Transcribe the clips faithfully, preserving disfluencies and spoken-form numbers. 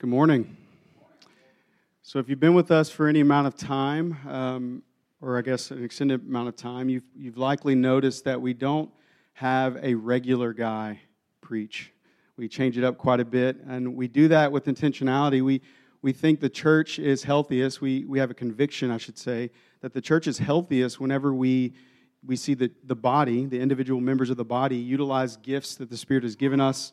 Good morning. So if you've been with us for any amount of time, um, or I guess an extended amount of time, you've, you've likely noticed that we don't have a regular guy preach. We change it up quite a bit, and we do that with intentionality. We we think the church is healthiest. We we have a conviction, I should say, that the church is healthiest whenever we we see the, the body, the individual members of the body, utilize gifts that the Spirit has given us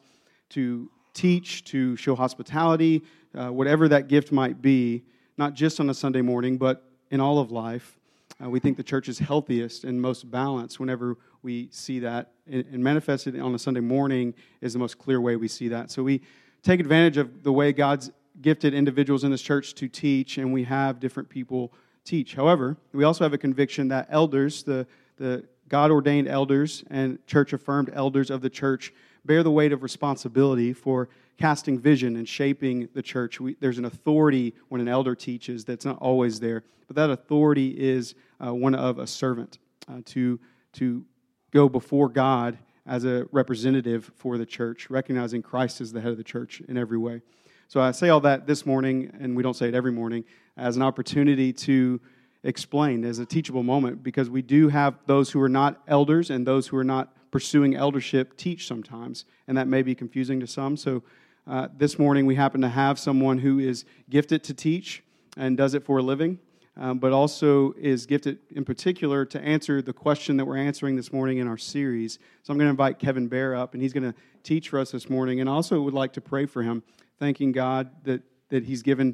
to teach, to show hospitality, uh, whatever that gift might be, not just on a Sunday morning, but in all of life. Uh, we think the church is healthiest and most balanced whenever we see that, and, and manifested on a Sunday morning is the most clear way we see that. So we take advantage of the way God's gifted individuals in this church to teach, and we have different people teach. However, we also have a conviction that elders, the, the God-ordained elders and church-affirmed elders of the church, bear the weight of responsibility for casting vision and shaping the church. We, there's an authority when an elder teaches that's not always there, but that authority is uh, one of a servant uh, to, to go before God as a representative for the church, recognizing Christ as the head of the church in every way. So I say all that this morning, and we don't say it every morning, as an opportunity to explain, as a teachable moment, because we do have those who are not elders and those who are not pursuing eldership teach sometimes, and that may be confusing to some. So uh, this morning we happen to have someone who is gifted to teach and does it for a living, um, but also is gifted in particular to answer the question that we're answering this morning in our series. So I'm going to invite Kevin Bear up, and he's going to teach for us this morning, and also would like to pray for him, thanking God that, that he's given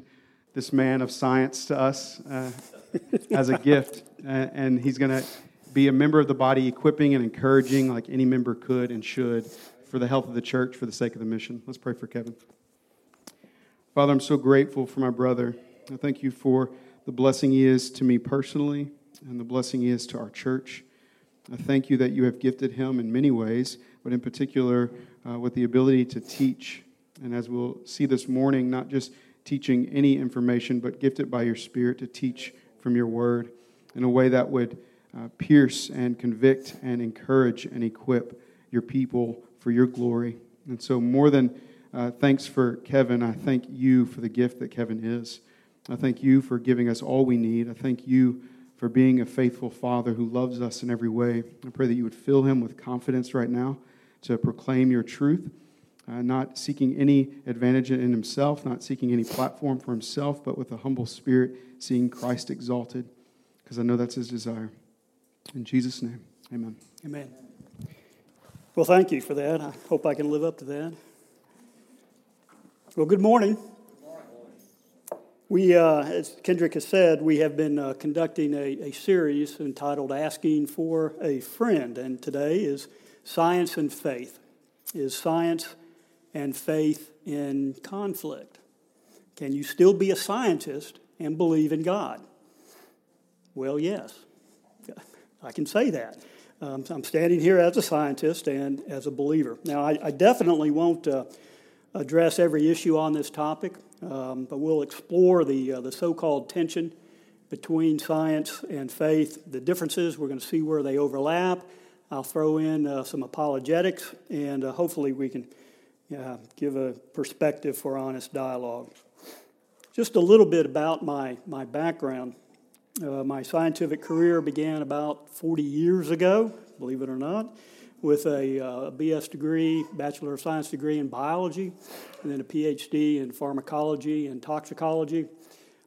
this man of science to us uh, as a gift, uh, and he's going to be a member of the body, equipping and encouraging like any member could and should for the health of the church, for the sake of the mission. Let's pray for Kevin. Father, I'm so grateful for my brother. I thank you for the blessing he is to me personally and the blessing he is to our church. I thank you that you have gifted him in many ways, but in particular uh, with the ability to teach. And as we'll see this morning, not just teaching any information, but gifted by your Spirit to teach from your word in a way that would Uh, pierce and convict and encourage and equip your people for your glory. And so more than uh, thanks for Kevin, I thank you for the gift that Kevin is. I thank you for giving us all we need. I thank you for being a faithful father who loves us in every way. I pray that you would fill him with confidence right now to proclaim your truth, uh, not seeking any advantage in himself, not seeking any platform for himself, but with a humble spirit, seeing Christ exalted, because I know that's his desire. In Jesus' name, amen. Amen. Well, thank you for that. I hope I can live up to that. Well, good morning. Good morning. We, uh, as Kendrick has said, we have been uh, conducting a, a series entitled Asking for a Friend, and today is Science and Faith. Is science and faith in conflict? Can you still be a scientist and believe in God? Well, yes. I can say that. Um, I'm standing here as a scientist and as a believer. Now, I, I definitely won't uh, address every issue on this topic, um, but we'll explore the uh, the so-called tension between science and faith, the differences. We're going to see where they overlap. I'll throw in uh, some apologetics, and uh, hopefully we can uh, give a perspective for honest dialogue. Just a little bit about my, my background. Uh, my scientific career began about forty years ago, believe it or not, with a uh, B S degree, Bachelor of Science degree in biology, and then a P H D in pharmacology and toxicology,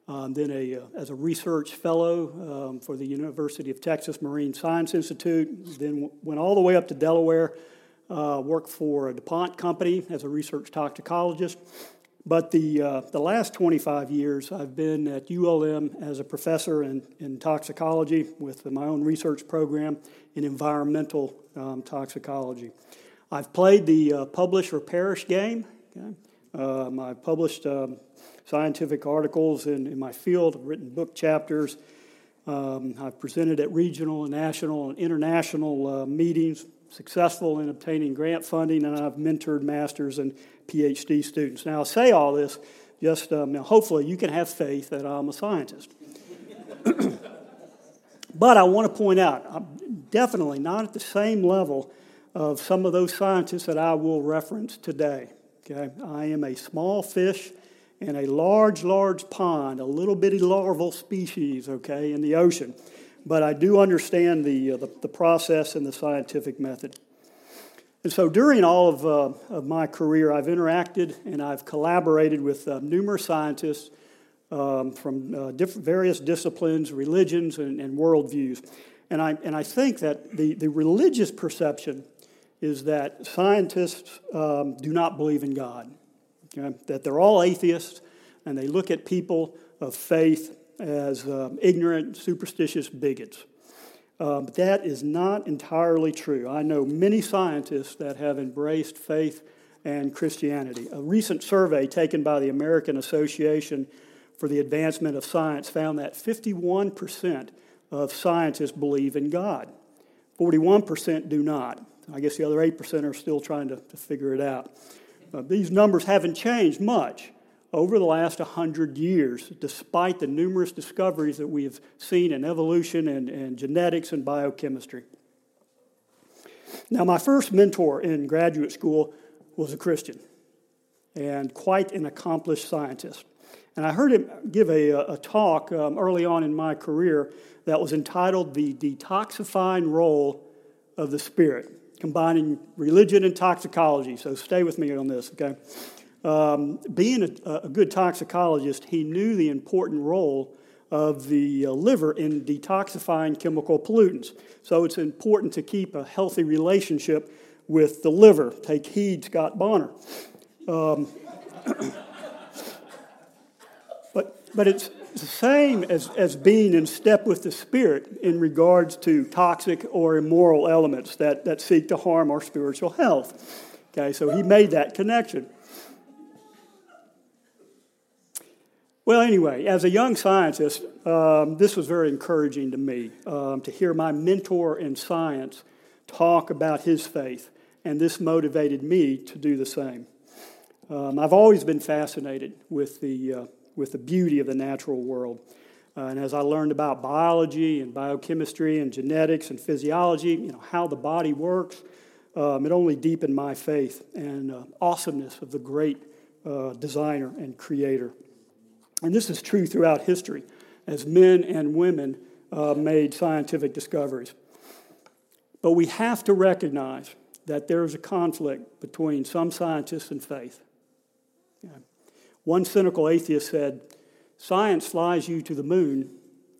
um, then a, uh, as a research fellow um, for the University of Texas Marine Science Institute, then w- went all the way up to Delaware, uh, worked for a DuPont company as a research toxicologist. But the uh, the last twenty-five years, I've been at U L M as a professor in, in toxicology with my own research program in environmental um, toxicology. I've played the uh, publish or perish game. Okay? Um, I've published um, scientific articles in, in my field. I've written book chapters. Um, I've presented at regional and national and international uh, meetings, successful in obtaining grant funding, and I've mentored masters and P H D students. Now, I say all this just um, now. Hopefully, you can have faith that I'm a scientist. But I want to point out, I'm definitely not at the same level of some of those scientists that I will reference today. Okay, I am a small fish in a large, large pond, a little bitty larval species, okay, in the ocean. But I do understand the, uh, the, the process and the scientific method. And so during all of, uh, of my career, I've interacted and I've collaborated with uh, numerous scientists um, from uh, diff- various disciplines, religions, and, and worldviews. And I, and I think that the, the religious perception is that scientists um, do not believe in God, okay? That they're all atheists, and they look at people of faith as uh, ignorant, superstitious bigots. Uh, but that is not entirely true. I know many scientists that have embraced faith and Christianity. A recent survey taken by the American Association for the Advancement of Science found that fifty-one percent of scientists believe in God. forty-one percent do not. I guess the other eight percent are still trying to, to figure it out. Uh, these numbers haven't changed much over the last one hundred years, despite the numerous discoveries that we have seen in evolution and, and genetics and biochemistry. Now, my first mentor in graduate school was a Christian and quite an accomplished scientist. And I heard him give a, a talk um, early on in my career that was entitled The Detoxifying Role of the Spirit, combining religion and toxicology. So stay with me on this, okay? Um, being a, a good toxicologist, he knew the important role of the uh, liver in detoxifying chemical pollutants. So it's important to keep a healthy relationship with the liver. Take heed, Scott Bonner. Um, but but it's the same as, as being in step with the Spirit in regards to toxic or immoral elements that, that seek to harm our spiritual health. Okay, so he made that connection. Well, anyway, as a young scientist, um, this was very encouraging to me, um, to hear my mentor in science talk about his faith, and this motivated me to do the same. Um, I've always been fascinated with the uh, with the beauty of the natural world, uh, and as I learned about biology and biochemistry and genetics and physiology, you know, how the body works, um, it only deepened my faith and uh, awesomeness of the great uh, designer and creator. And this is true throughout history, as men and women uh, made scientific discoveries. But we have to recognize that there is a conflict between some scientists and faith. Yeah. One cynical atheist said, "Science flies you to the moon,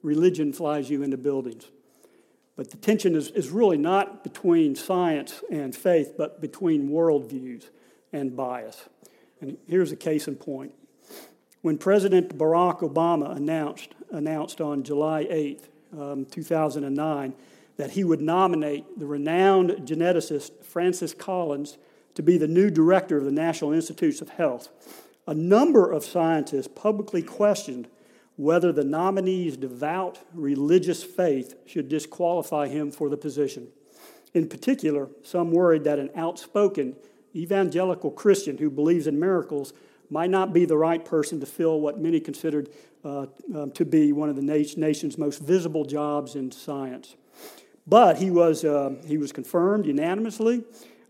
religion flies you into buildings." But the tension is, is really not between science and faith, but between worldviews and bias. And here's a case in point. When President Barack Obama announced announced on July eighth, um, two thousand nine, that he would nominate the renowned geneticist Francis Collins to be the new director of the National Institutes of Health, a number of scientists publicly questioned whether the nominee's devout religious faith should disqualify him for the position. In particular, some worried that an outspoken evangelical Christian who believes in miracles might not be the right person to fill what many considered uh, um, to be one of the na- nation's most visible jobs in science. But he was uh, he was confirmed unanimously.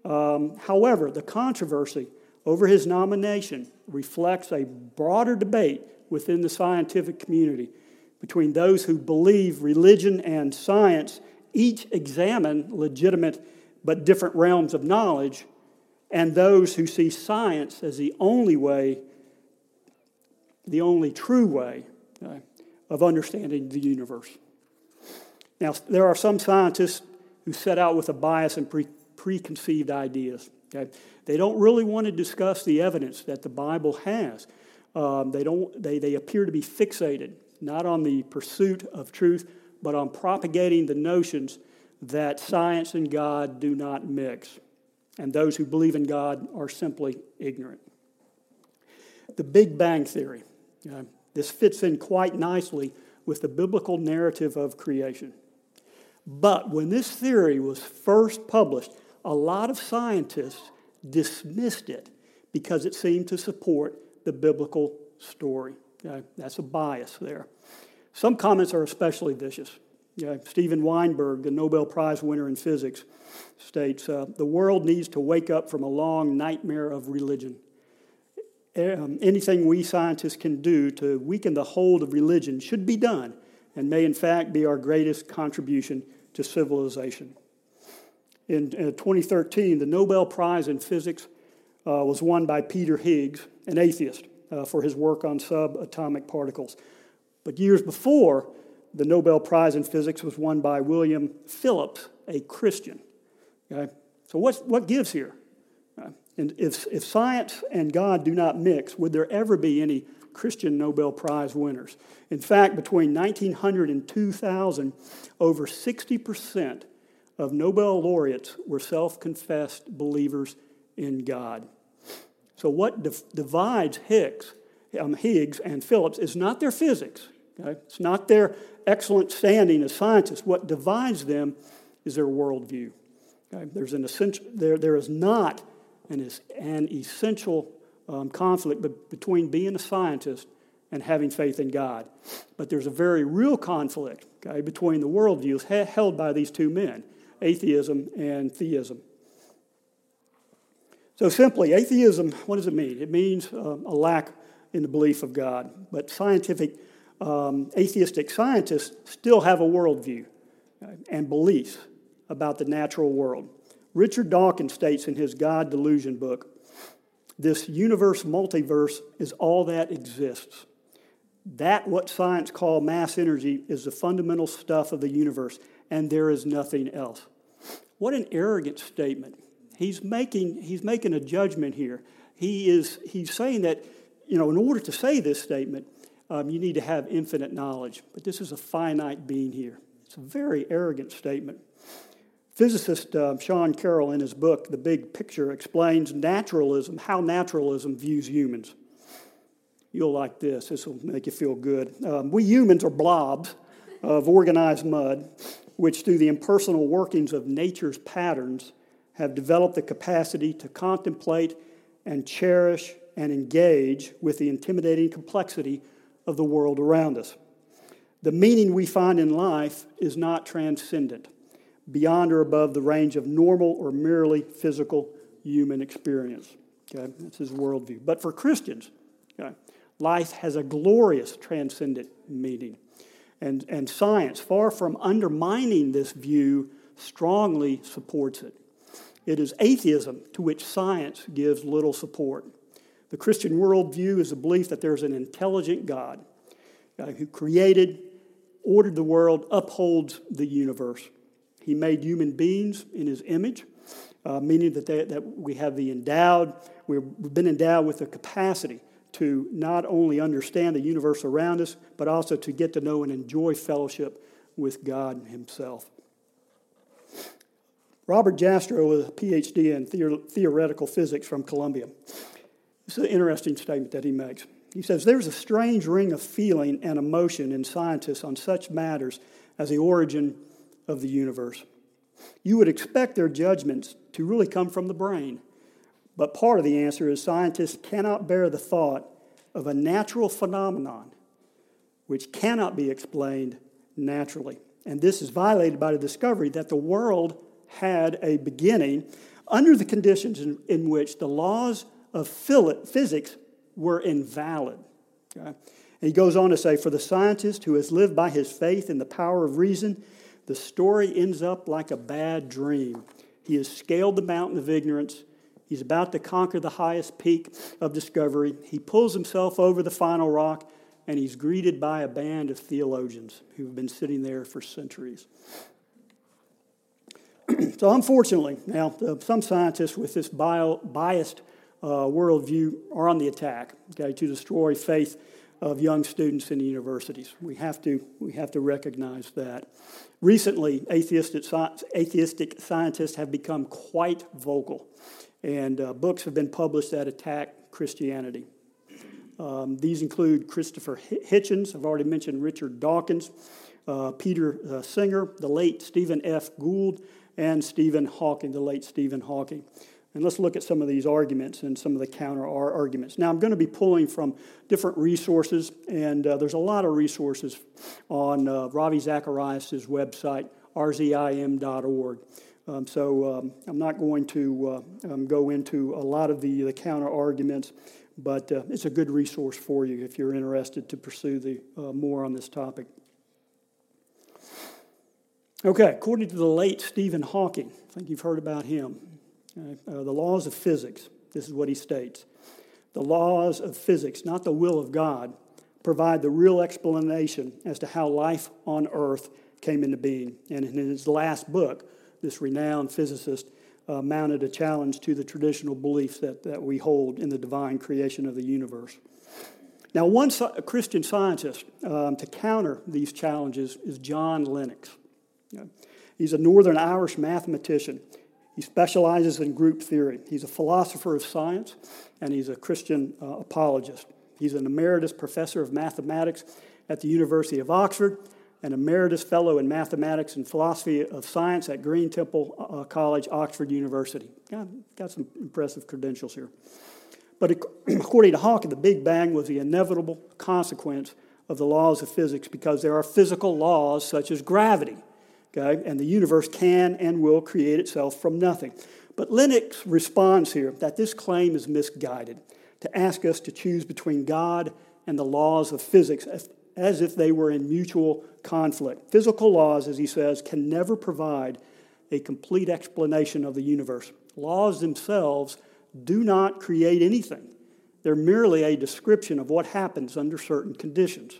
Um, however, the controversy over his nomination reflects a broader debate within the scientific community between those who believe religion and science each examine legitimate but different realms of knowledge, and those who see science as the only way, the only true way, okay, of understanding the universe. Now, there are some scientists who set out with a bias and pre- preconceived ideas. Okay? They don't really want to discuss the evidence that the Bible has. Um, they don't. They, they appear to be fixated, not on the pursuit of truth, but on propagating the notions that science and God do not mix. And those who believe in God are simply ignorant. The Big Bang Theory. You know, this fits in quite nicely with the biblical narrative of creation. But when this theory was first published, a lot of scientists dismissed it because it seemed to support the biblical story. You know, that's a bias there. Some comments are especially vicious. Yeah, Steven Weinberg, the Nobel Prize winner in physics, states, uh, the world needs to wake up from a long nightmare of religion. um, anything we scientists can do to weaken the hold of religion should be done and may in fact be our greatest contribution to civilization. In uh, twenty thirteen, the Nobel Prize in Physics uh, was won by Peter Higgs, an atheist, uh, for his work on subatomic particles. But years before, the Nobel Prize in Physics was won by William Phillips, a Christian. Okay? So what's, what gives here? Uh, and if, if science and God do not mix, would there ever be any Christian Nobel Prize winners? In fact, between nineteen hundred and two thousand, over sixty percent of Nobel laureates were self-confessed believers in God. So what dif- divides Higgs, um, Higgs and Phillips is not their physics. Okay? It's not their excellent standing as scientists. What divides them is their worldview. Okay? There's an essential, there, there is not an, an essential um, conflict be- between being a scientist and having faith in God. But there's a very real conflict, okay, between the worldviews he- held by these two men. Atheism and theism. So simply, atheism, what does it mean? It means um, a lack in the belief of God. But scientific, um, atheistic scientists still have a worldview and beliefs about the natural world. Richard Dawkins states in his God Delusion book, this universe multiverse is all that exists. That what science call mass energy is the fundamental stuff of the universe, and there is nothing else. What an arrogant statement. He's making he's making a judgment here. He is he's saying that, you know, in order to say this statement, um, you need to have infinite knowledge. But this is a finite being here. It's a very arrogant statement. Physicist uh, Sean Carroll, in his book The Big Picture, explains naturalism, how naturalism views humans. You'll like this. This will make you feel good. Um, we humans are blobs of organized mud, which through the impersonal workings of nature's patterns have developed the capacity to contemplate and cherish and engage with the intimidating complexity of the world around us. The meaning we find in life is not transcendent, beyond or above the range of normal or merely physical human experience. Okay? That's his worldview. But for Christians, okay, life has a glorious transcendent meaning. And, and science, far from undermining this view, strongly supports it. It is atheism to which science gives little support. The Christian worldview is the belief that there's an intelligent God, God who created, ordered the world, upholds the universe. He made human beings in his image, uh, meaning that, they, that we have the endowed, we've been endowed with the capacity to not only understand the universe around us, but also to get to know and enjoy fellowship with God himself. Robert Jastrow was a P H D in theor- theoretical physics from Columbia. It's an interesting statement that he makes. He says, there's a strange ring of feeling and emotion in scientists on such matters as the origin of the universe. You would expect their judgments to really come from the brain. But part of the answer is scientists cannot bear the thought of a natural phenomenon which cannot be explained naturally. And this is violated by the discovery that the world had a beginning under the conditions in, in which the laws of physics were invalid. Okay? And he goes on to say, for the scientist who has lived by his faith in the power of reason, the story ends up like a bad dream. He has scaled the mountain of ignorance. He's about to conquer the highest peak of discovery. He pulls himself over the final rock, and he's greeted by a band of theologians who've been sitting there for centuries. So unfortunately, now, uh, some scientists with this bio, biased uh, worldview are on the attack, okay, to destroy faith of young students in the universities. We have to, we have to recognize that. Recently, atheistic, atheistic scientists have become quite vocal. And uh, books have been published that attack Christianity. Um, these include Christopher Hitchens, I've already mentioned Richard Dawkins, uh, Peter uh, Singer, the late Stephen F. Gould, and Stephen Hawking, the late Stephen Hawking. And let's look at some of these arguments and some of the counter-arguments. Now, I'm going to be pulling from different resources, and uh, there's a lot of resources on uh, Ravi Zacharias' website, r zim dot org. Um, so um, I'm not going to uh, um, go into a lot of the, the counter-arguments, but uh, it's a good resource for you if you're interested to pursue the uh, more on this topic. Okay, according to the late Stephen Hawking, I think you've heard about him, uh, the laws of physics, this is what he states. The laws of physics, not the will of God, provide the real explanation as to how life on Earth came into being. And in his last book, this renowned physicist uh, mounted a challenge to the traditional beliefs that, that we hold in the divine creation of the universe. Now, one so- Christian scientist um, to counter these challenges is John Lennox. He's a Northern Irish mathematician. He specializes in group theory. He's a philosopher of science, and he's a Christian uh, apologist. He's an emeritus professor of mathematics at the University of Oxford, an emeritus fellow in mathematics and philosophy of science at Green Temple uh, College, Oxford University. Got, got some impressive credentials here. But according to Hawking, the Big Bang was the inevitable consequence of the laws of physics because there are physical laws such as gravity. Okay, and the universe can and will create itself from nothing. But Lennox responds here that this claim is misguided, to ask us to choose between God and the laws of physics as, as if they were in mutual conflict. Physical laws, as he says, can never provide a complete explanation of the universe. Laws themselves do not create anything. They're merely a description of what happens under certain conditions.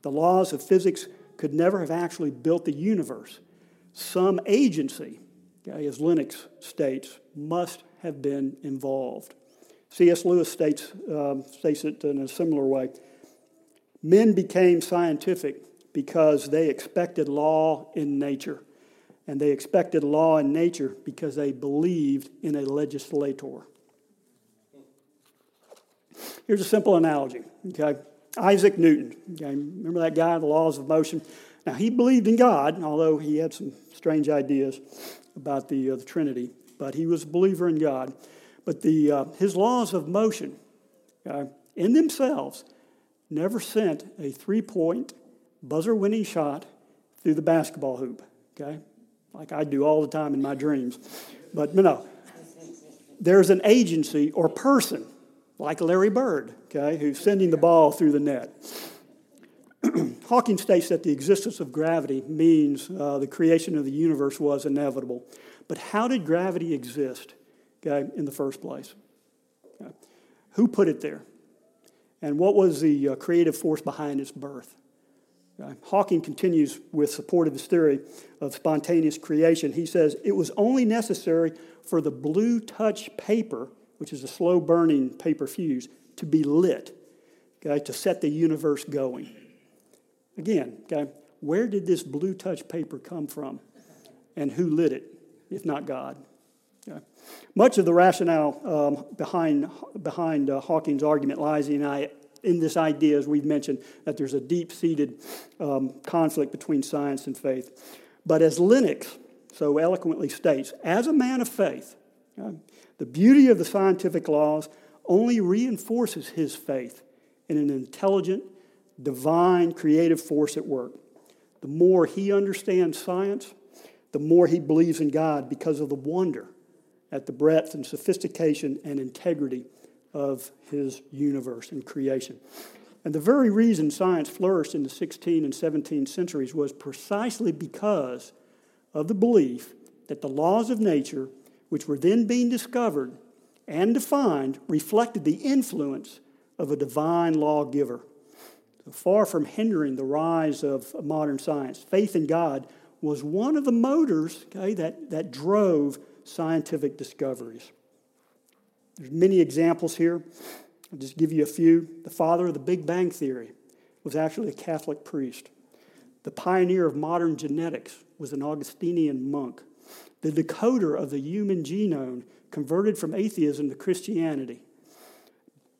The laws of physics could never have actually built the universe. Some agency, okay, as Lennox states, must have been involved. C S. Lewis states, um, states it in a similar way. Men became scientific because they expected law in nature, and they expected law in nature because they believed in a legislator. Here's a simple analogy, okay? Isaac Newton, okay? Remember that guy, the laws of motion? Now, he believed in God, although he had some strange ideas about the, uh, the Trinity, but he was a believer in God. But the uh, his laws of motion, okay, in themselves, never sent a three-point, buzzer-winning shot through the basketball hoop, okay? Like I do all the time in my dreams. But no, there's an agency or person, like Larry Bird, okay, who's sending the ball through the net. Hawking states that the existence of gravity means uh, the creation of the universe was inevitable. But how did gravity exist, okay, in the first place? Okay. Who put it there? And what was the uh, creative force behind its birth? Okay. Hawking continues with support of his theory of spontaneous creation. He says, it was only necessary for the blue touch paper, which is a slow-burning paper fuse, to be lit, okay, to set the universe going. Again, okay, where did this blue touch paper come from? And who lit it, if not God? Okay. Much of the rationale um, behind, behind uh, Hawking's argument lies in, I, in this idea, as we've mentioned, that there's a deep-seated um, conflict between science and faith. But as Lennox so eloquently states, as a man of faith, okay, the beauty of the scientific laws only reinforces his faith in an intelligent, divine, creative force at work. The more he understands science, the more he believes in God because of the wonder at the breadth and sophistication and integrity of his universe and creation. And the very reason science flourished in the sixteenth and seventeenth centuries was precisely because of the belief that the laws of nature, which were then being discovered and defined, reflected the influence of a divine lawgiver. So far from hindering the rise of modern science, faith in God was one of the motors, okay, that, that drove scientific discoveries. There's many examples here. I'll just give you a few. The father of the Big Bang Theory was actually a Catholic priest. The pioneer of modern genetics was an Augustinian monk. The decoder of the human genome converted from atheism to Christianity.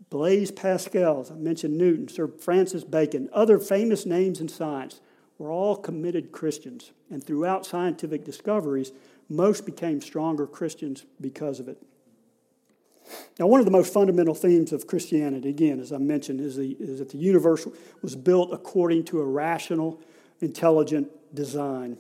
Blaise Pascal, as I mentioned, Newton, Sir Francis Bacon, other famous names in science were all committed Christians. And throughout scientific discoveries, most became stronger Christians because of it. Now, one of the most fundamental themes of Christianity, again, as I mentioned, is, the, is that the universe was built according to a rational, intelligent design.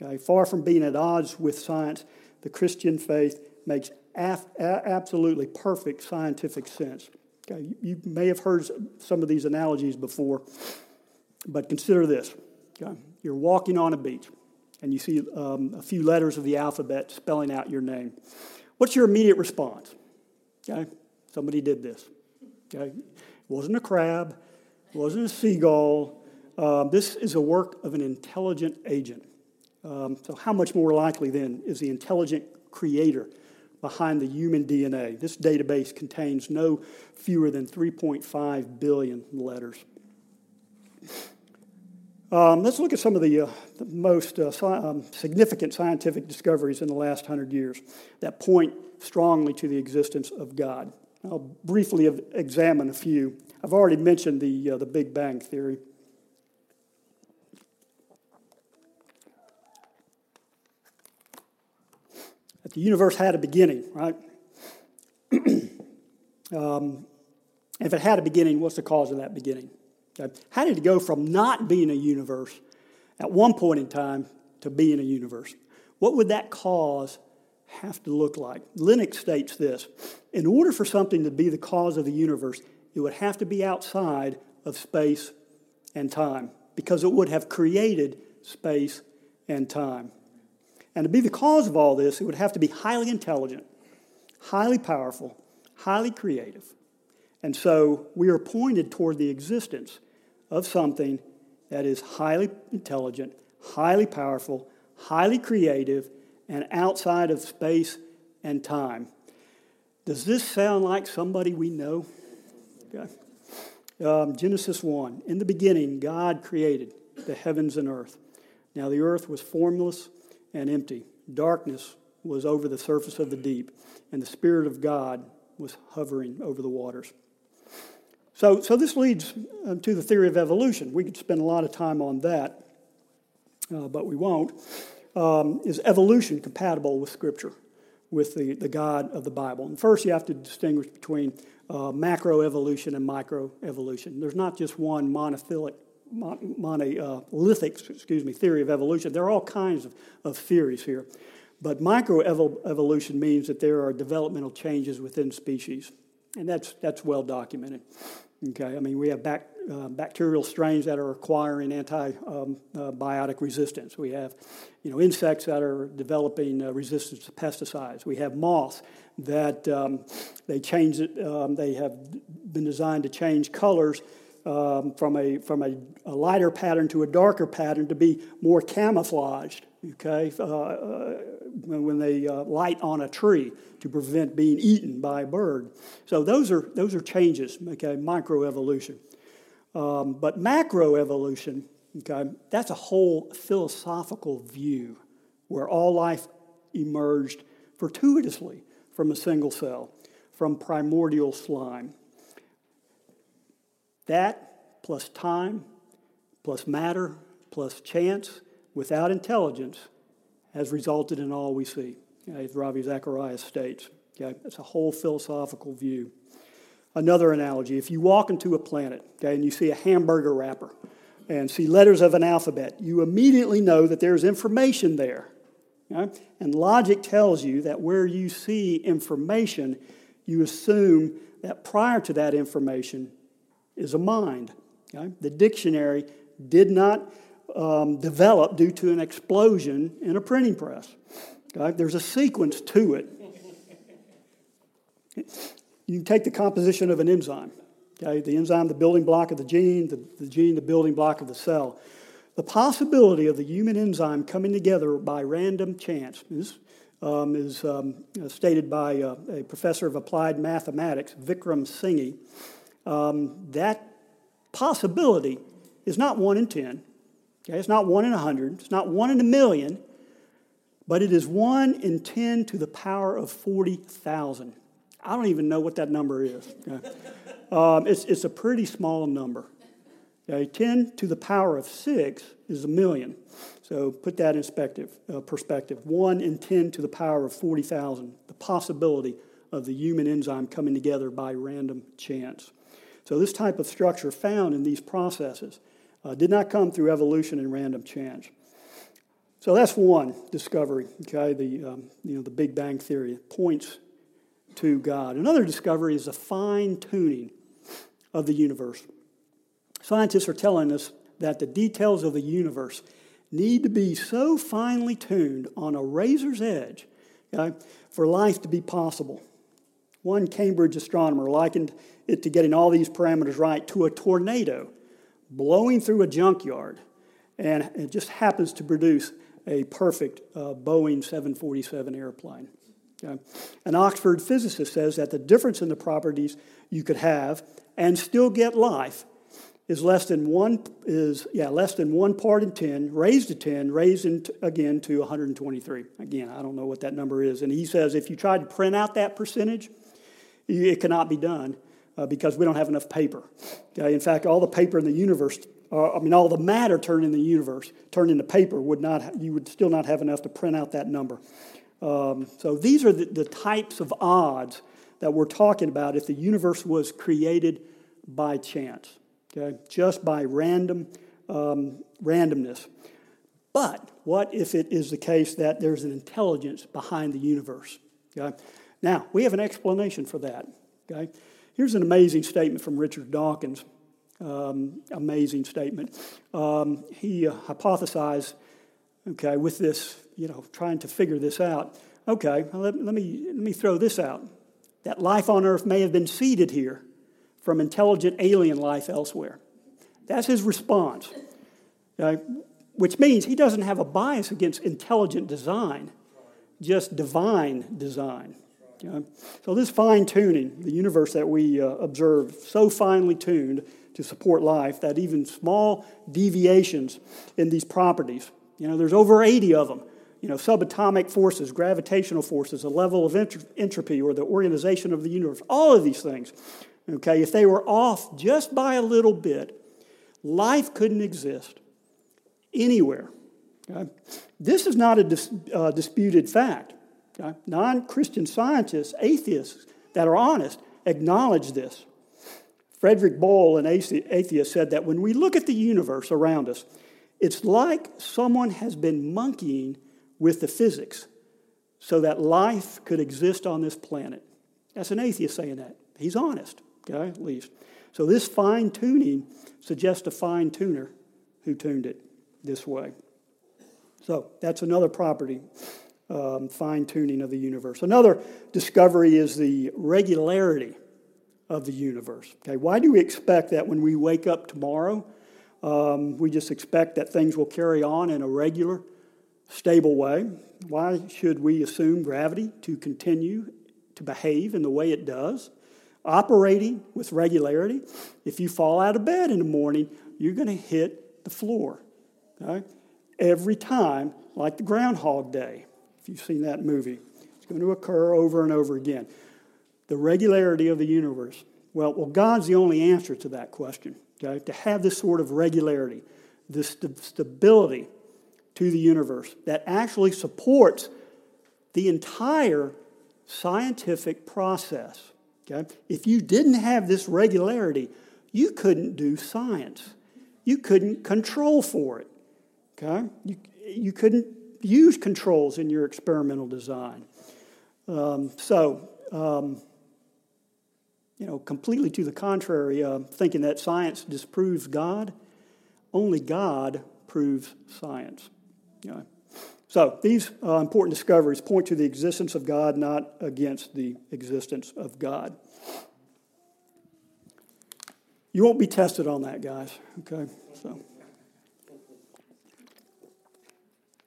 Okay, far from being at odds with science, the Christian faith makes af- a- absolutely perfect scientific sense. Okay, you may have heard some of these analogies before, but consider this. Okay? You're walking on a beach, and you see um, a few letters of the alphabet spelling out your name. What's your immediate response? Okay, somebody did this. Okay, it wasn't a crab, it wasn't a seagull. Um, this is a work of an intelligent agent. Um, so how much more likely, then, is the intelligent creator behind the human D N A? This database contains no fewer than three point five billion letters. Um, let's look at some of the, uh, the most uh, sci- um, significant scientific discoveries in the last hundred years that point strongly to the existence of God. I'll briefly examine a few. I've already mentioned the uh, the Big Bang Theory. That the universe had a beginning, right? um, if it had a beginning, what's the cause of that beginning? Okay. How did it go from not being a universe at one point in time to being a universe? What would that cause have to look like? Lennox states this: in order for something to be the cause of the universe, it would have to be outside of space and time, because it would have created space and time. And to be the cause of all this, it would have to be highly intelligent, highly powerful, highly creative. And so we are pointed toward the existence of something that is highly intelligent, highly powerful, highly creative, and outside of space and time. Does this sound like somebody we know? Okay. Um, Genesis one, in the beginning, God created the heavens and earth. Now the earth was formless and empty. Darkness was over the surface of the deep, and the Spirit of God was hovering over the waters. So, so this leads um, to the theory of evolution. We could spend a lot of time on that, uh, but we won't. Um, is evolution compatible with Scripture, with the, the God of the Bible? And first, you have to distinguish between uh, macroevolution and microevolution. There's not just one monolithic monolithic, excuse me, theory of evolution. There are all kinds of, of theories here. But microevolution means that there are developmental changes within species, and that's that's well documented. Okay, I mean, we have bac- uh, bacterial strains that are acquiring antibiotic resistance. We have, you know, insects that are developing uh, resistance to pesticides. We have moths that um, they change it. Um, they have been designed to change colors Um, from a from a, a lighter pattern to a darker pattern to be more camouflaged, okay, uh, uh, when they uh, light on a tree to prevent being eaten by a bird. So those are those are changes, okay, microevolution. Um, but macroevolution, okay, that's a whole philosophical view where all life emerged fortuitously from a single cell, from primordial slime. That, plus time, plus matter, plus chance, without intelligence, has resulted in all we see, as Ravi Zacharias states. Okay? That's a whole philosophical view. Another analogy, if you walk into a planet, okay, and you see a hamburger wrapper and see letters of an alphabet, you immediately know that there's information there. Okay? And logic tells you that where you see information, you assume that prior to that information is a mind. Okay? The dictionary did not um, develop due to an explosion in a printing press. Okay? There's a sequence to it. You can take the composition of an enzyme. Okay? The enzyme, the building block of the gene, the, the gene, the building block of the cell. The possibility of the human enzyme coming together by random chance is, um, is um, stated by uh, a professor of applied mathematics, Vikram Singhi. Um, that possibility is not one in ten, okay? It's not one in a hundred, it's not one in a million, but it is one in ten to the power of forty thousand. I don't even know what that number is. Okay? um, it's, it's a pretty small number. Okay? ten to the power of six is a million. So put that in perspective, uh, perspective. one in ten to the power of forty thousand, the possibility of the human enzyme coming together by random chance. So this type of structure found in these processes uh, did not come through evolution and random chance. So that's one discovery. Okay, the um, you know the Big Bang Theory points to God. Another discovery is the fine-tuning of the universe. Scientists are telling us that the details of the universe need to be so finely tuned on a razor's edge, okay, for life to be possible. One Cambridge astronomer likened it to getting all these parameters right to a tornado blowing through a junkyard, and it just happens to produce a perfect uh, Boeing seven forty-seven airplane. Okay? An Oxford physicist says that the difference in the properties you could have and still get life is less than one is yeah less than one part in ten, raised to ten, raised in t- again to one hundred twenty-three. Again, I don't know what that number is. And he says if you tried to print out that percentage, it cannot be done uh, because we don't have enough paper. Okay? In fact, all the paper in the universe, uh, I mean, all the matter turned in the universe turned into paper would not. You would still not have enough to print out that number. Um, so these are the, the types of odds that we're talking about if the universe was created by chance. Okay, just by random um, randomness. But what if it is the case that there's an intelligence behind the universe? Okay? Now, we have an explanation for that. Okay? Here's an amazing statement from Richard Dawkins. Um, amazing statement. Um, he uh, hypothesized, okay, with this, you know, trying to figure this out. Okay, let, let me let me throw this out. That life on Earth may have been seeded here from intelligent alien life elsewhere. That's his response, okay? Which means he doesn't have a bias against intelligent design, just divine design. Okay? So this fine-tuning, the universe that we uh, observe, so finely tuned to support life that even small deviations in these properties, you know, there's over eighty of them, you know, subatomic forces, gravitational forces, the level of ent- entropy or the organization of the universe, all of these things. Okay, if they were off just by a little bit, life couldn't exist anywhere. Okay? This is not a dis, uh, disputed fact. Okay? Non-Christian scientists, atheists that are honest, acknowledge this. Frederick Boyle, an atheist, said that when we look at the universe around us, it's like someone has been monkeying with the physics so that life could exist on this planet. That's an atheist saying that. He's honest. Okay, at least. So this fine-tuning suggests a fine-tuner who tuned it this way. So that's another property, um, fine-tuning of the universe. Another discovery is the regularity of the universe. Okay, why do we expect that when we wake up tomorrow, um, we just expect that things will carry on in a regular, stable way? Why should we assume gravity to continue to behave in the way it does? Operating with regularity, if you fall out of bed in the morning, you're going to hit the floor, okay? Every time, like the Groundhog Day, if you've seen that movie. It's going to occur over and over again. The regularity of the universe. Well, well, God's the only answer to that question, okay? To have this sort of regularity, this st- stability to the universe that actually supports the entire scientific process. Okay? If you didn't have this regularity, you couldn't do science. You couldn't control for it. Okay? You, you couldn't use controls in your experimental design. Um, so, um, you know, completely to the contrary, uh, thinking that science disproves God, only God proves science. Okay? So these uh, important discoveries point to the existence of God, not against the existence of God. You won't be tested on that, guys. Okay, so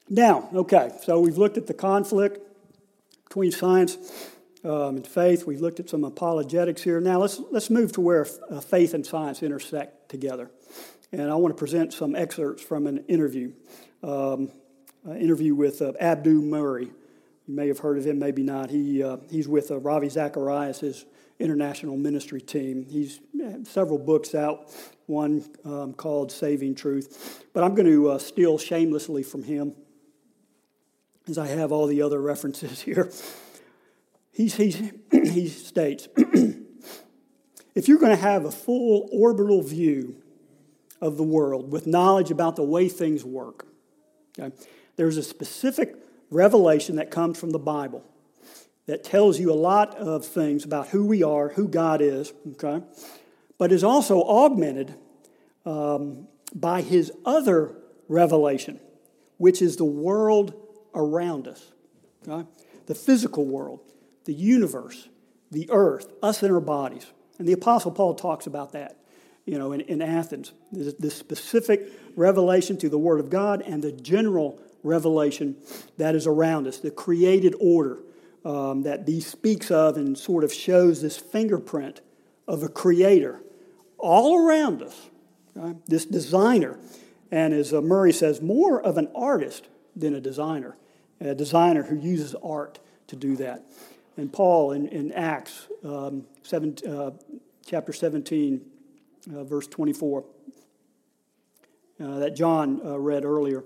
now, okay, so we've looked at the conflict between science um, and faith. We've looked at some apologetics here. Now let's let's move to where uh, faith and science intersect together, and I want to present some excerpts from an interview. Um, Uh, interview with uh, Abdu Murray. You may have heard of him, maybe not. He uh, he's with uh, Ravi Zacharias, his international ministry team. He's had several books out, one um, called Saving Truth. But I'm going to uh, steal shamelessly from him, as I have all the other references here. He's, he's, he states, if you're going to have a full orbital view of the world with knowledge about the way things work, okay, there's a specific revelation that comes from the Bible. that tells you a lot of things about who we are, who God is, okay, but is also augmented um, by his other revelation, which is the world around us, okay? The physical world, the universe, the earth, us and our bodies. And the Apostle Paul talks about that, you know, in, in Athens, this, this specific revelation to the Word of God and the general revelation that is around us, the created order um, that he speaks of and sort of shows this fingerprint of a creator all around us, okay? This designer. And as uh, Murray says, more of an artist than a designer, a designer who uses art to do that. And Paul in, in Acts um, seven, uh, chapter seventeen, uh, verse twenty-four, uh, that John uh, read earlier,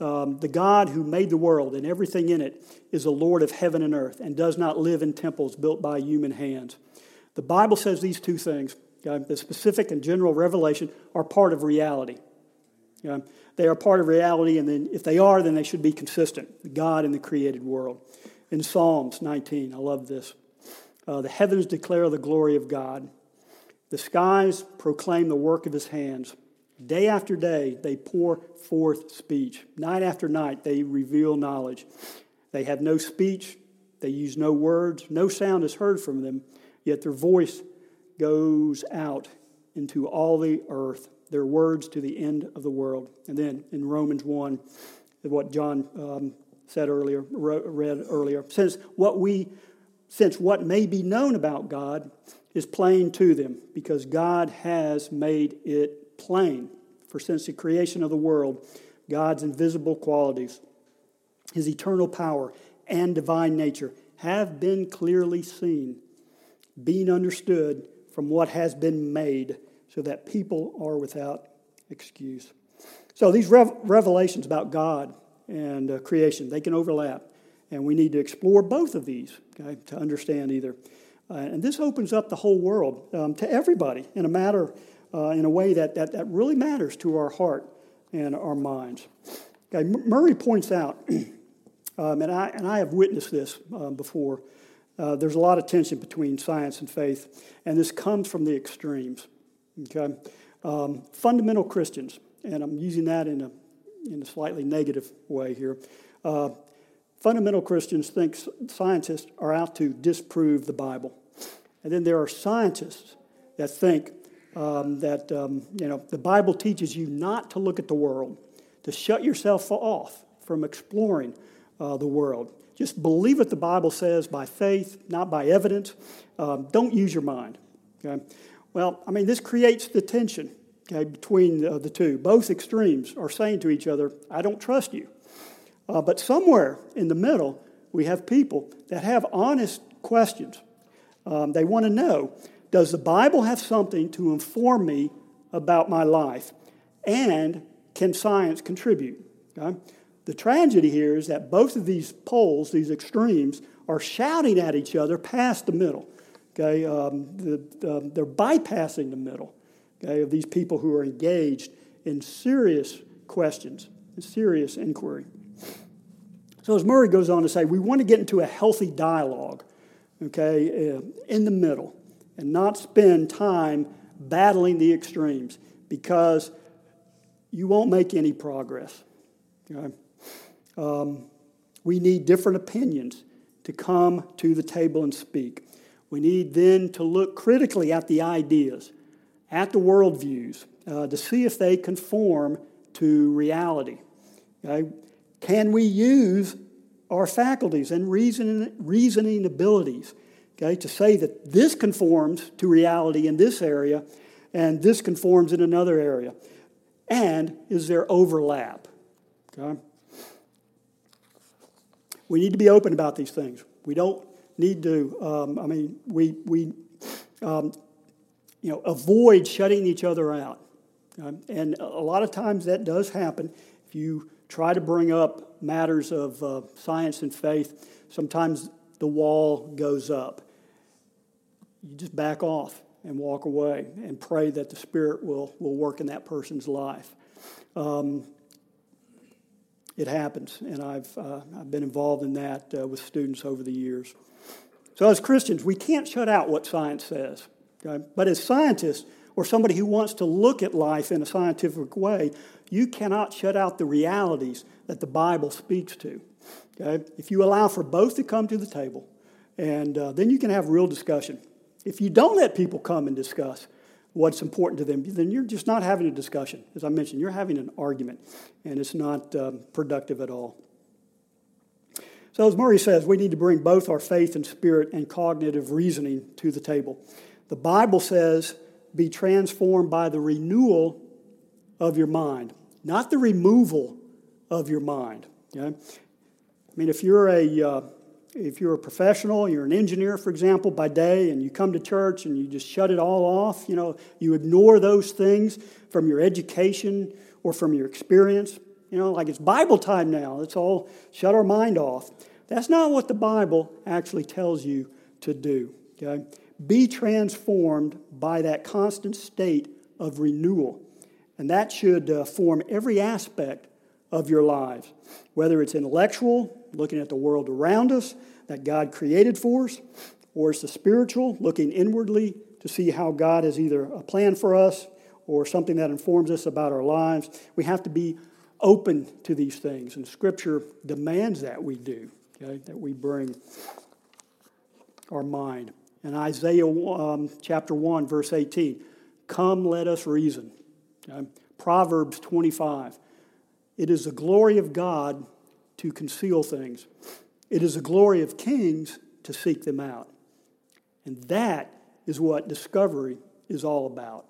um, the God who made the world and everything in it is the Lord of heaven and earth and does not live in temples built by human hands. The Bible says these two things, okay? The specific and general revelation are part of reality. Um, they are part of reality, and then if they are, then they should be consistent, God and the created world. In Psalms nineteen, I love this. Uh, the heavens declare the glory of God. The skies proclaim the work of his hands. Day after day, they pour forth speech. Night after night, they reveal knowledge. They have no speech. They use no words. No sound is heard from them, yet their voice goes out into all the earth, their words to the end of the world. And then in Romans one, what John um, said earlier, read earlier, since what we, since what may be known about God is plain to them, because God has made it plain. For since the creation of the world, God's invisible qualities, his eternal power and divine nature have been clearly seen, being understood from what has been made, so that people are without excuse. So these rev- revelations about God and uh, creation, they can overlap. And we need to explore both of these, okay, to understand either. Uh, and this opens up the whole world um, to everybody in a matter, uh, in a way that, that, that really matters to our heart and our minds. Okay, M- Murray points out, um, and, I, and I have witnessed this uh, before, uh, there's a lot of tension between science and faith, and this comes from the extremes. Okay, um, fundamental Christians, and I'm using that in a in a slightly negative way here. Uh, fundamental Christians think scientists are out to disprove the Bible, and then there are scientists that think um, that um, you know the Bible teaches you not to look at the world, to shut yourself off from exploring uh, the world. Just believe what the Bible says by faith, not by evidence. Um, don't use your mind. Okay. Well, I mean, this creates the tension, okay, between uh, the two. Both extremes are saying to each other, I don't trust you. Uh, but somewhere in the middle, we have people that have honest questions. Um, they want to know, does the Bible have something to inform me about my life? And can science contribute? Okay? The tragedy here is that both of these poles, these extremes, are shouting at each other past the middle. Okay, um, the, uh, they're bypassing the middle, okay, of these people who are engaged in serious questions, serious inquiry. So as Murray goes on to say, we want to get into a healthy dialogue, okay, uh, in the middle, and not spend time battling the extremes, because you won't make any progress. Okay? Um, we need different opinions to come to the table and speak. We need then to look critically at the ideas, at the worldviews, uh, to see if they conform to reality. Okay? Can we use our faculties and reason, reasoning abilities, okay, to say that this conforms to reality in this area and this conforms in another area? And is there overlap? Okay? We need to be open about these things. We don't need to, um, I mean, we, we um, you know, avoid shutting each other out. Um, and a lot of times that does happen. If you try to bring up matters of uh, science and faith, sometimes the wall goes up. You just back off and walk away and pray that the Spirit will, will work in that person's life. Um, it happens, and I've, uh, I've been involved in that uh, with students over the years. So as Christians, we can't shut out what science says. Okay? But as scientists, or somebody who wants to look at life in a scientific way, you cannot shut out the realities that the Bible speaks to. Okay? If you allow for both to come to the table, and uh, then you can have real discussion. If you don't let people come and discuss what's important to them, then you're just not having a discussion. As I mentioned, you're having an argument, and it's not um, productive at all. So as Murray says, we need to bring both our faith and spirit and cognitive reasoning to the table. The Bible says, be transformed by the renewal of your mind, not the removal of your mind. Okay? I mean, if you're a... Uh, If you're a professional, you're an engineer, for example, by day, and you come to church and you just shut it all off, you know, you ignore those things from your education or from your experience. You know, like it's Bible time now. Let's all shut our mind off. That's not what the Bible actually tells you to do. Okay? Be transformed by that constant state of renewal. And that should uh, form every aspect of your lives, whether it's intellectual, looking at the world around us that God created for us, or it's the spiritual, looking inwardly to see how God has either a plan for us or something that informs us about our lives. We have to be open to these things, and Scripture demands that we do, okay? That we bring our mind. In Isaiah um, chapter one, verse eighteen, come let us reason. Okay? Proverbs twenty-five, it is the glory of God to conceal things. It is the glory of kings to seek them out. And that is what discovery is all about.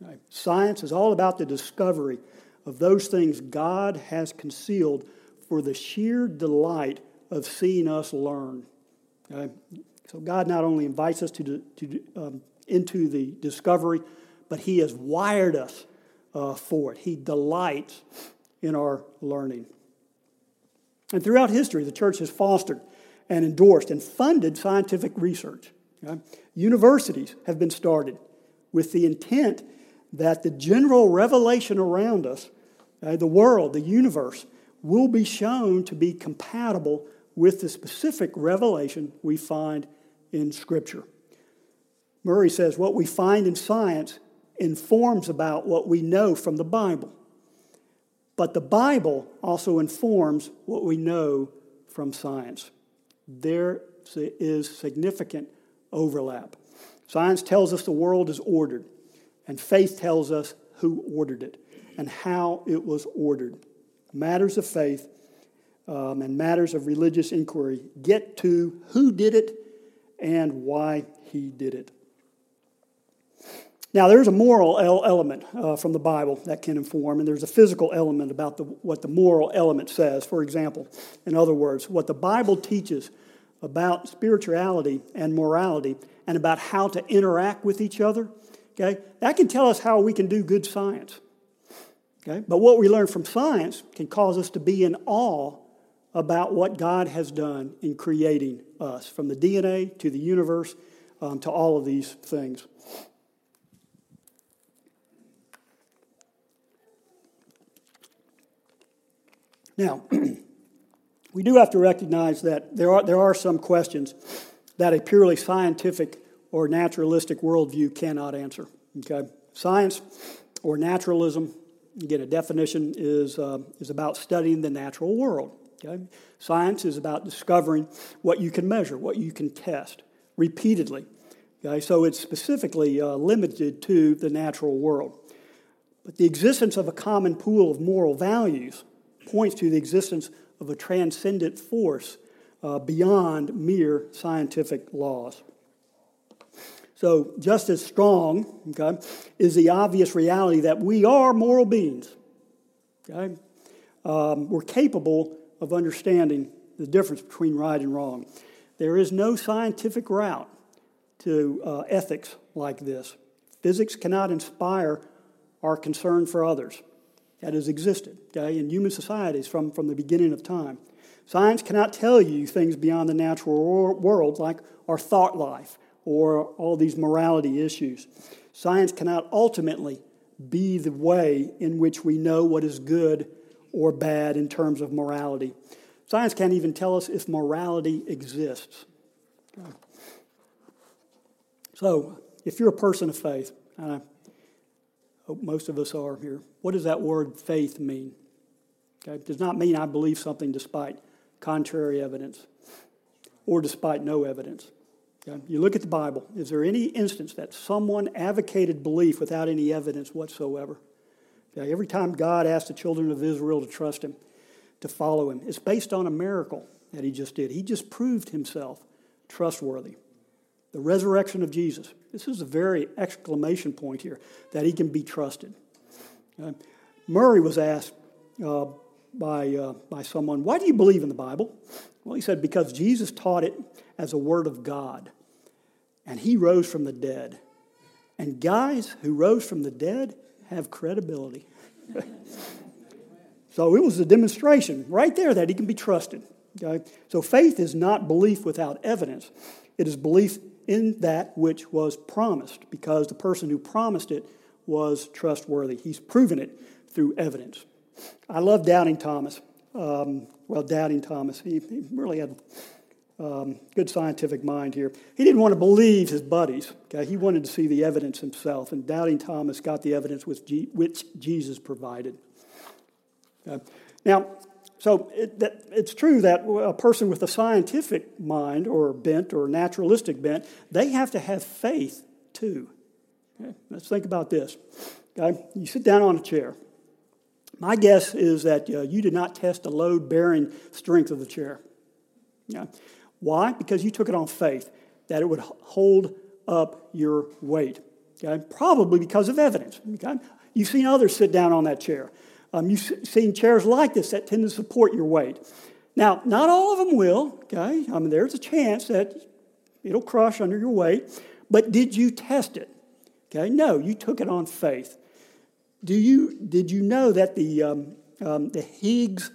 Right? Science is all about the discovery of those things God has concealed for the sheer delight of seeing us learn. Right? So God not only invites us to, to um, into the discovery, but He has wired us uh, for it. He delights in our learning. And throughout history, the church has fostered and endorsed and funded scientific research. Okay? Universities have been started with the intent that the general revelation around us, okay, the world, the universe, will be shown to be compatible with the specific revelation we find in Scripture. Murray says, what we find in science informs about what we know from the Bible. But the Bible also informs what we know from science. There is significant overlap. Science tells us the world is ordered, and faith tells us who ordered it and how it was ordered. Matters of faith um, and matters of religious inquiry get to who did it and why he did it. Now, there's a moral element uh, from the Bible that can inform, and there's a physical element about the, what the moral element says. For example, in other words, what the Bible teaches about spirituality and morality and about how to interact with each other, okay, that can tell us how we can do good science. Okay? But what we learn from science can cause us to be in awe about what God has done in creating us, from the D N A to the universe um, to all of these things. Now, we do have to recognize that there are there are some questions that a purely scientific or naturalistic worldview cannot answer. Okay, science or naturalism, again, a definition is uh, is about studying the natural world. Okay, science is about discovering what you can measure, what you can test repeatedly. Okay, so it's specifically uh, limited to the natural world. But the existence of a common pool of moral values points to the existence of a transcendent force uh, beyond mere scientific laws. So just as strong, okay, is the obvious reality that we are moral beings. Okay? Um, we're capable of understanding the difference between right and wrong. There is no scientific route to uh, ethics like this. Physics cannot inspire our concern for others. That has existed, okay, in human societies from, from the beginning of time. Science cannot tell you things beyond the natural world like our thought life or all these morality issues. Science cannot ultimately be the way in which we know what is good or bad in terms of morality. Science can't even tell us if morality exists. Okay. So, if you're a person of faith, and I hope most of us are here, what does that word faith mean? Okay, it does not mean I believe something despite contrary evidence or despite no evidence. Okay? You look at the Bible. Is there any instance that someone advocated belief without any evidence whatsoever? Okay, every time God asked the children of Israel to trust him, to follow him, it's based on a miracle that he just did. He just proved himself trustworthy. The resurrection of Jesus. This is a very exclamation point here, that he can be trusted. Uh, Murray was asked uh, by, uh, by someone, why do you believe in the Bible? Well, he said, because Jesus taught it as a word of God, and he rose from the dead. And guys who rose from the dead have credibility. So it was a demonstration right there that he can be trusted. Okay? So faith is not belief without evidence. It is belief in that which was promised, because the person who promised it was trustworthy. He's proven it through evidence. I love Doubting Thomas. Um, well, Doubting Thomas, he, he really had a um, good scientific mind here. He didn't want to believe his buddies. Okay? He wanted to see the evidence himself, and Doubting Thomas got the evidence with G- which Jesus provided. Uh, now, so it, that, it's true that a person with a scientific mind or bent or naturalistic bent, they have to have faith too. Okay? Let's think about this. Okay? You sit down on a chair. My guess is that uh, you did not test the load-bearing strength of the chair. Yeah. Why? Because you took it on faith that it would hold up your weight. Okay? Probably because of evidence. Okay? You've seen others sit down on that chair. Um, you've seen chairs like this that tend to support your weight. Now, not all of them will, okay? I mean, there's a chance that it'll crush under your weight, but did you test it? Okay, no, you took it on faith. Do you did you know that the um, um, the Higgs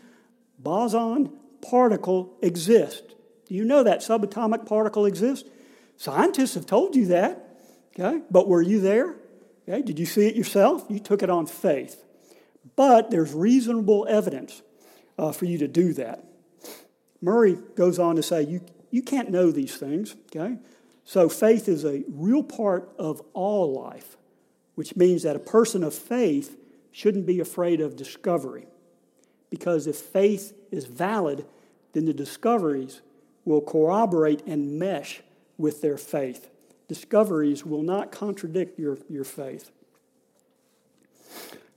boson particle exists? Do you know that subatomic particle exists? Scientists have told you that, okay? But were you there? Okay, did you see it yourself? You took it on faith. But there's reasonable evidence uh, for you to do that. Murray goes on to say, you, you can't know these things, okay? So faith is a real part of all life, which means that a person of faith shouldn't be afraid of discovery, because if faith is valid, then the discoveries will corroborate and mesh with their faith. Discoveries will not contradict your, your faith.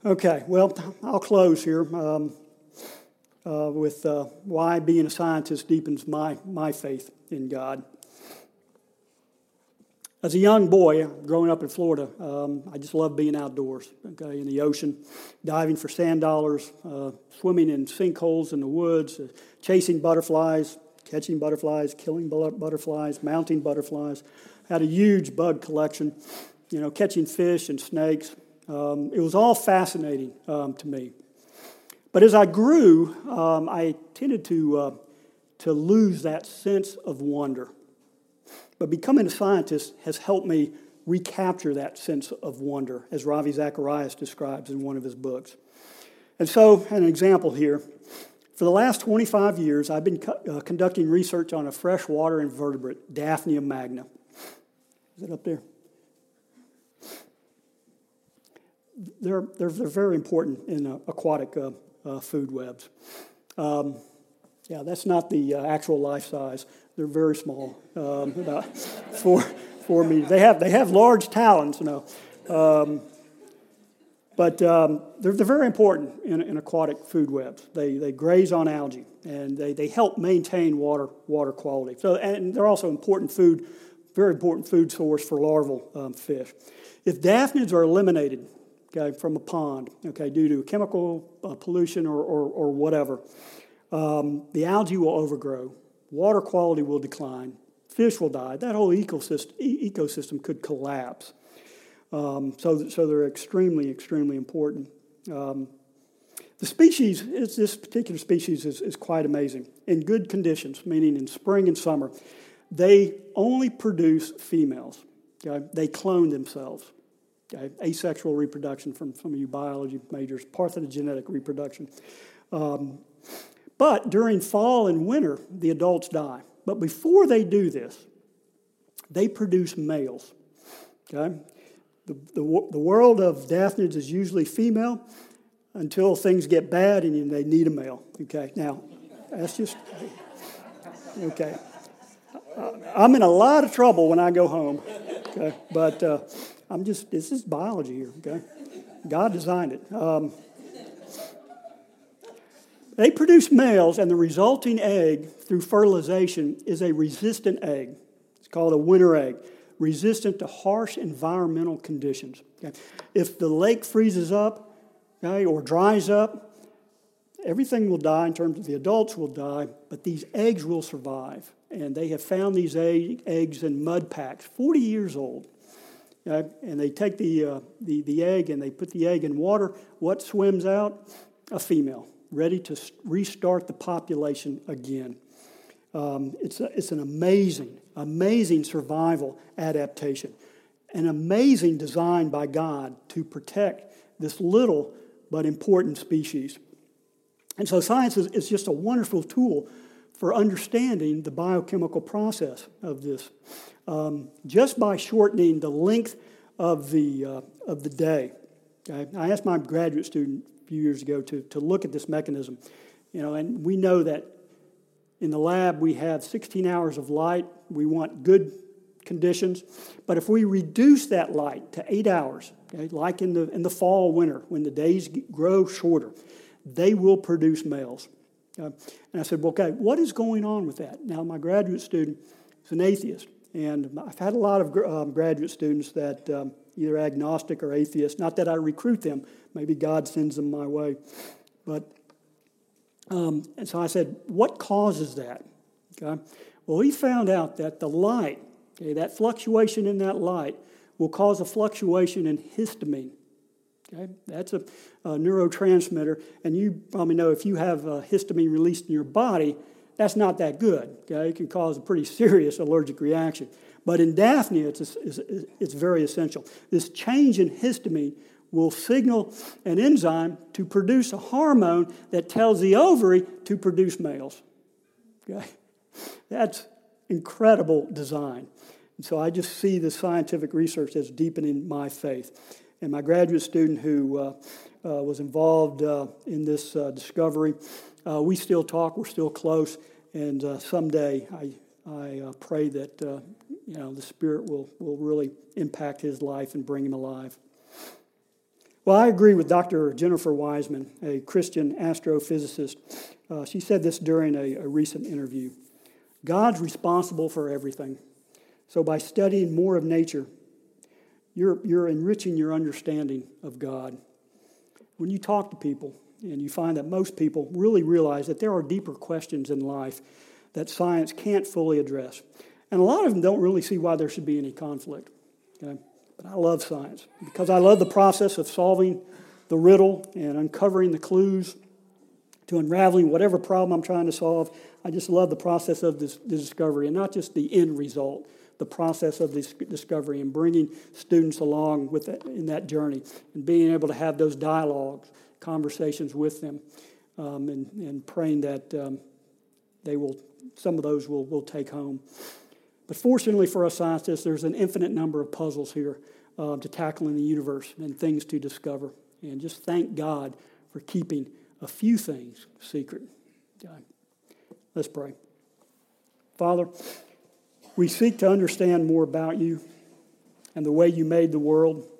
Okay, well, I'll close here um, uh, with uh, why being a scientist deepens my, my faith in God. As a young boy, growing up in Florida, um, I just loved being outdoors, okay, in the ocean, diving for sand dollars, uh, swimming in sinkholes in the woods, uh, chasing butterflies, catching butterflies, killing butterflies, mounting butterflies. Had a huge bug collection, you know, catching fish and snakes. Um, it was all fascinating um, to me. But as I grew, um, I tended to uh, to lose that sense of wonder. But becoming a scientist has helped me recapture that sense of wonder, as Ravi Zacharias describes in one of his books. And so, an example here. For the last twenty-five years, I've been co- uh, conducting research on a freshwater invertebrate, Daphnia magna. Is it up there? They're, they're they're very important in uh, aquatic uh, uh, food webs. Um, yeah, that's not the uh, actual life size. They're very small, um, about four four meters. They have they have large talons, you know, um, but um, they're they're very important in, in aquatic food webs. They they graze on algae, and they, they help maintain water water quality. So and they're also important food, very important food source for larval um, fish. If Daphnids are eliminated, okay, from a pond, okay, due to chemical uh, pollution or, or, or whatever, um, the algae will overgrow, water quality will decline, fish will die, that whole ecosystem e- ecosystem could collapse. Um, so, th- so they're extremely, extremely important. Um, the species, is, this particular species is, is quite amazing. In good conditions, meaning in spring and summer, they only produce females. Okay? They clone themselves. Okay. Asexual reproduction from some of you biology majors, parthenogenetic reproduction. Um, but during fall and winter, the adults die. But before they do this, they produce males. Okay? The, the, the world of daphnids is usually female until things get bad and they need a male. Okay, now, that's just... Okay. I, I'm in a lot of trouble when I go home. Okay, but uh, I'm just... This is biology here, okay? God designed it. Um, they produce males, and the resulting egg through fertilization is a resistant egg. It's called a winter egg, resistant to harsh environmental conditions. Okay? If the lake freezes up, okay, or dries up, everything will die in terms of the adults will die, but these eggs will survive. And they have found these egg, eggs in mud packs, forty years old. Okay? And they take the, uh, the, the egg and they put the egg in water. What swims out? A female, ready to restart the population again. Um, it's, a, it's an amazing, amazing survival adaptation. An amazing design by God to protect this little but important species. And so science is, is just a wonderful tool for understanding the biochemical process of this. Um, just by shortening the length of the uh, of the day. Okay? I asked my graduate student a few years ago to, to look at this mechanism. You know, and we know that in the lab we have sixteen hours of light. We want good conditions. But if we reduce that light to eight hours, okay, like in the in the fall, winter, when the days grow shorter, they will produce males. Uh, and I said, well, okay, what is going on with that? Now, my graduate student is an atheist, and I've had a lot of um, graduate students that um, either agnostic or atheist, not that I recruit them, maybe God sends them my way. But, um, and so I said, what causes that? Okay. Well, we found out that the light, okay, that fluctuation in that light will cause a fluctuation in histamine. Okay, that's a, a neurotransmitter, and you probably know if you have uh, histamine released in your body, that's not that good. Okay, it can cause a pretty serious allergic reaction. But in Daphnia, it's, it's, it's very essential. This change in histamine will signal an enzyme to produce a hormone that tells the ovary to produce males. Okay, that's incredible design. And so I just see the scientific research as deepening my faith. And my graduate student who uh, uh, was involved uh, in this uh, discovery, uh, we still talk, we're still close, and uh, someday I I uh, pray that uh, you know the Spirit will, will really impact his life and bring him alive. Well, I agree with Doctor Jennifer Wiseman, a Christian astrophysicist. Uh, she said this during a, a recent interview. God's responsible for everything. So by studying more of nature, You're, you're enriching your understanding of God. When you talk to people, and you find that most people really realize that there are deeper questions in life that science can't fully address. And a lot of them don't really see why there should be any conflict. Okay? But I love science because I love the process of solving the riddle and uncovering the clues to unraveling whatever problem I'm trying to solve. I just love the process of this, this discovery, and not just the end result, the process of this discovery and bringing students along with that, in that journey and being able to have those dialogues, conversations with them, um, and, and praying that um, they will, some of those will, will take home. But fortunately for us scientists, there's an infinite number of puzzles here uh, to tackle in the universe and things to discover. And just thank God for keeping a few things secret. God. Let's pray. Father, we seek to understand more about you and the way you made the world.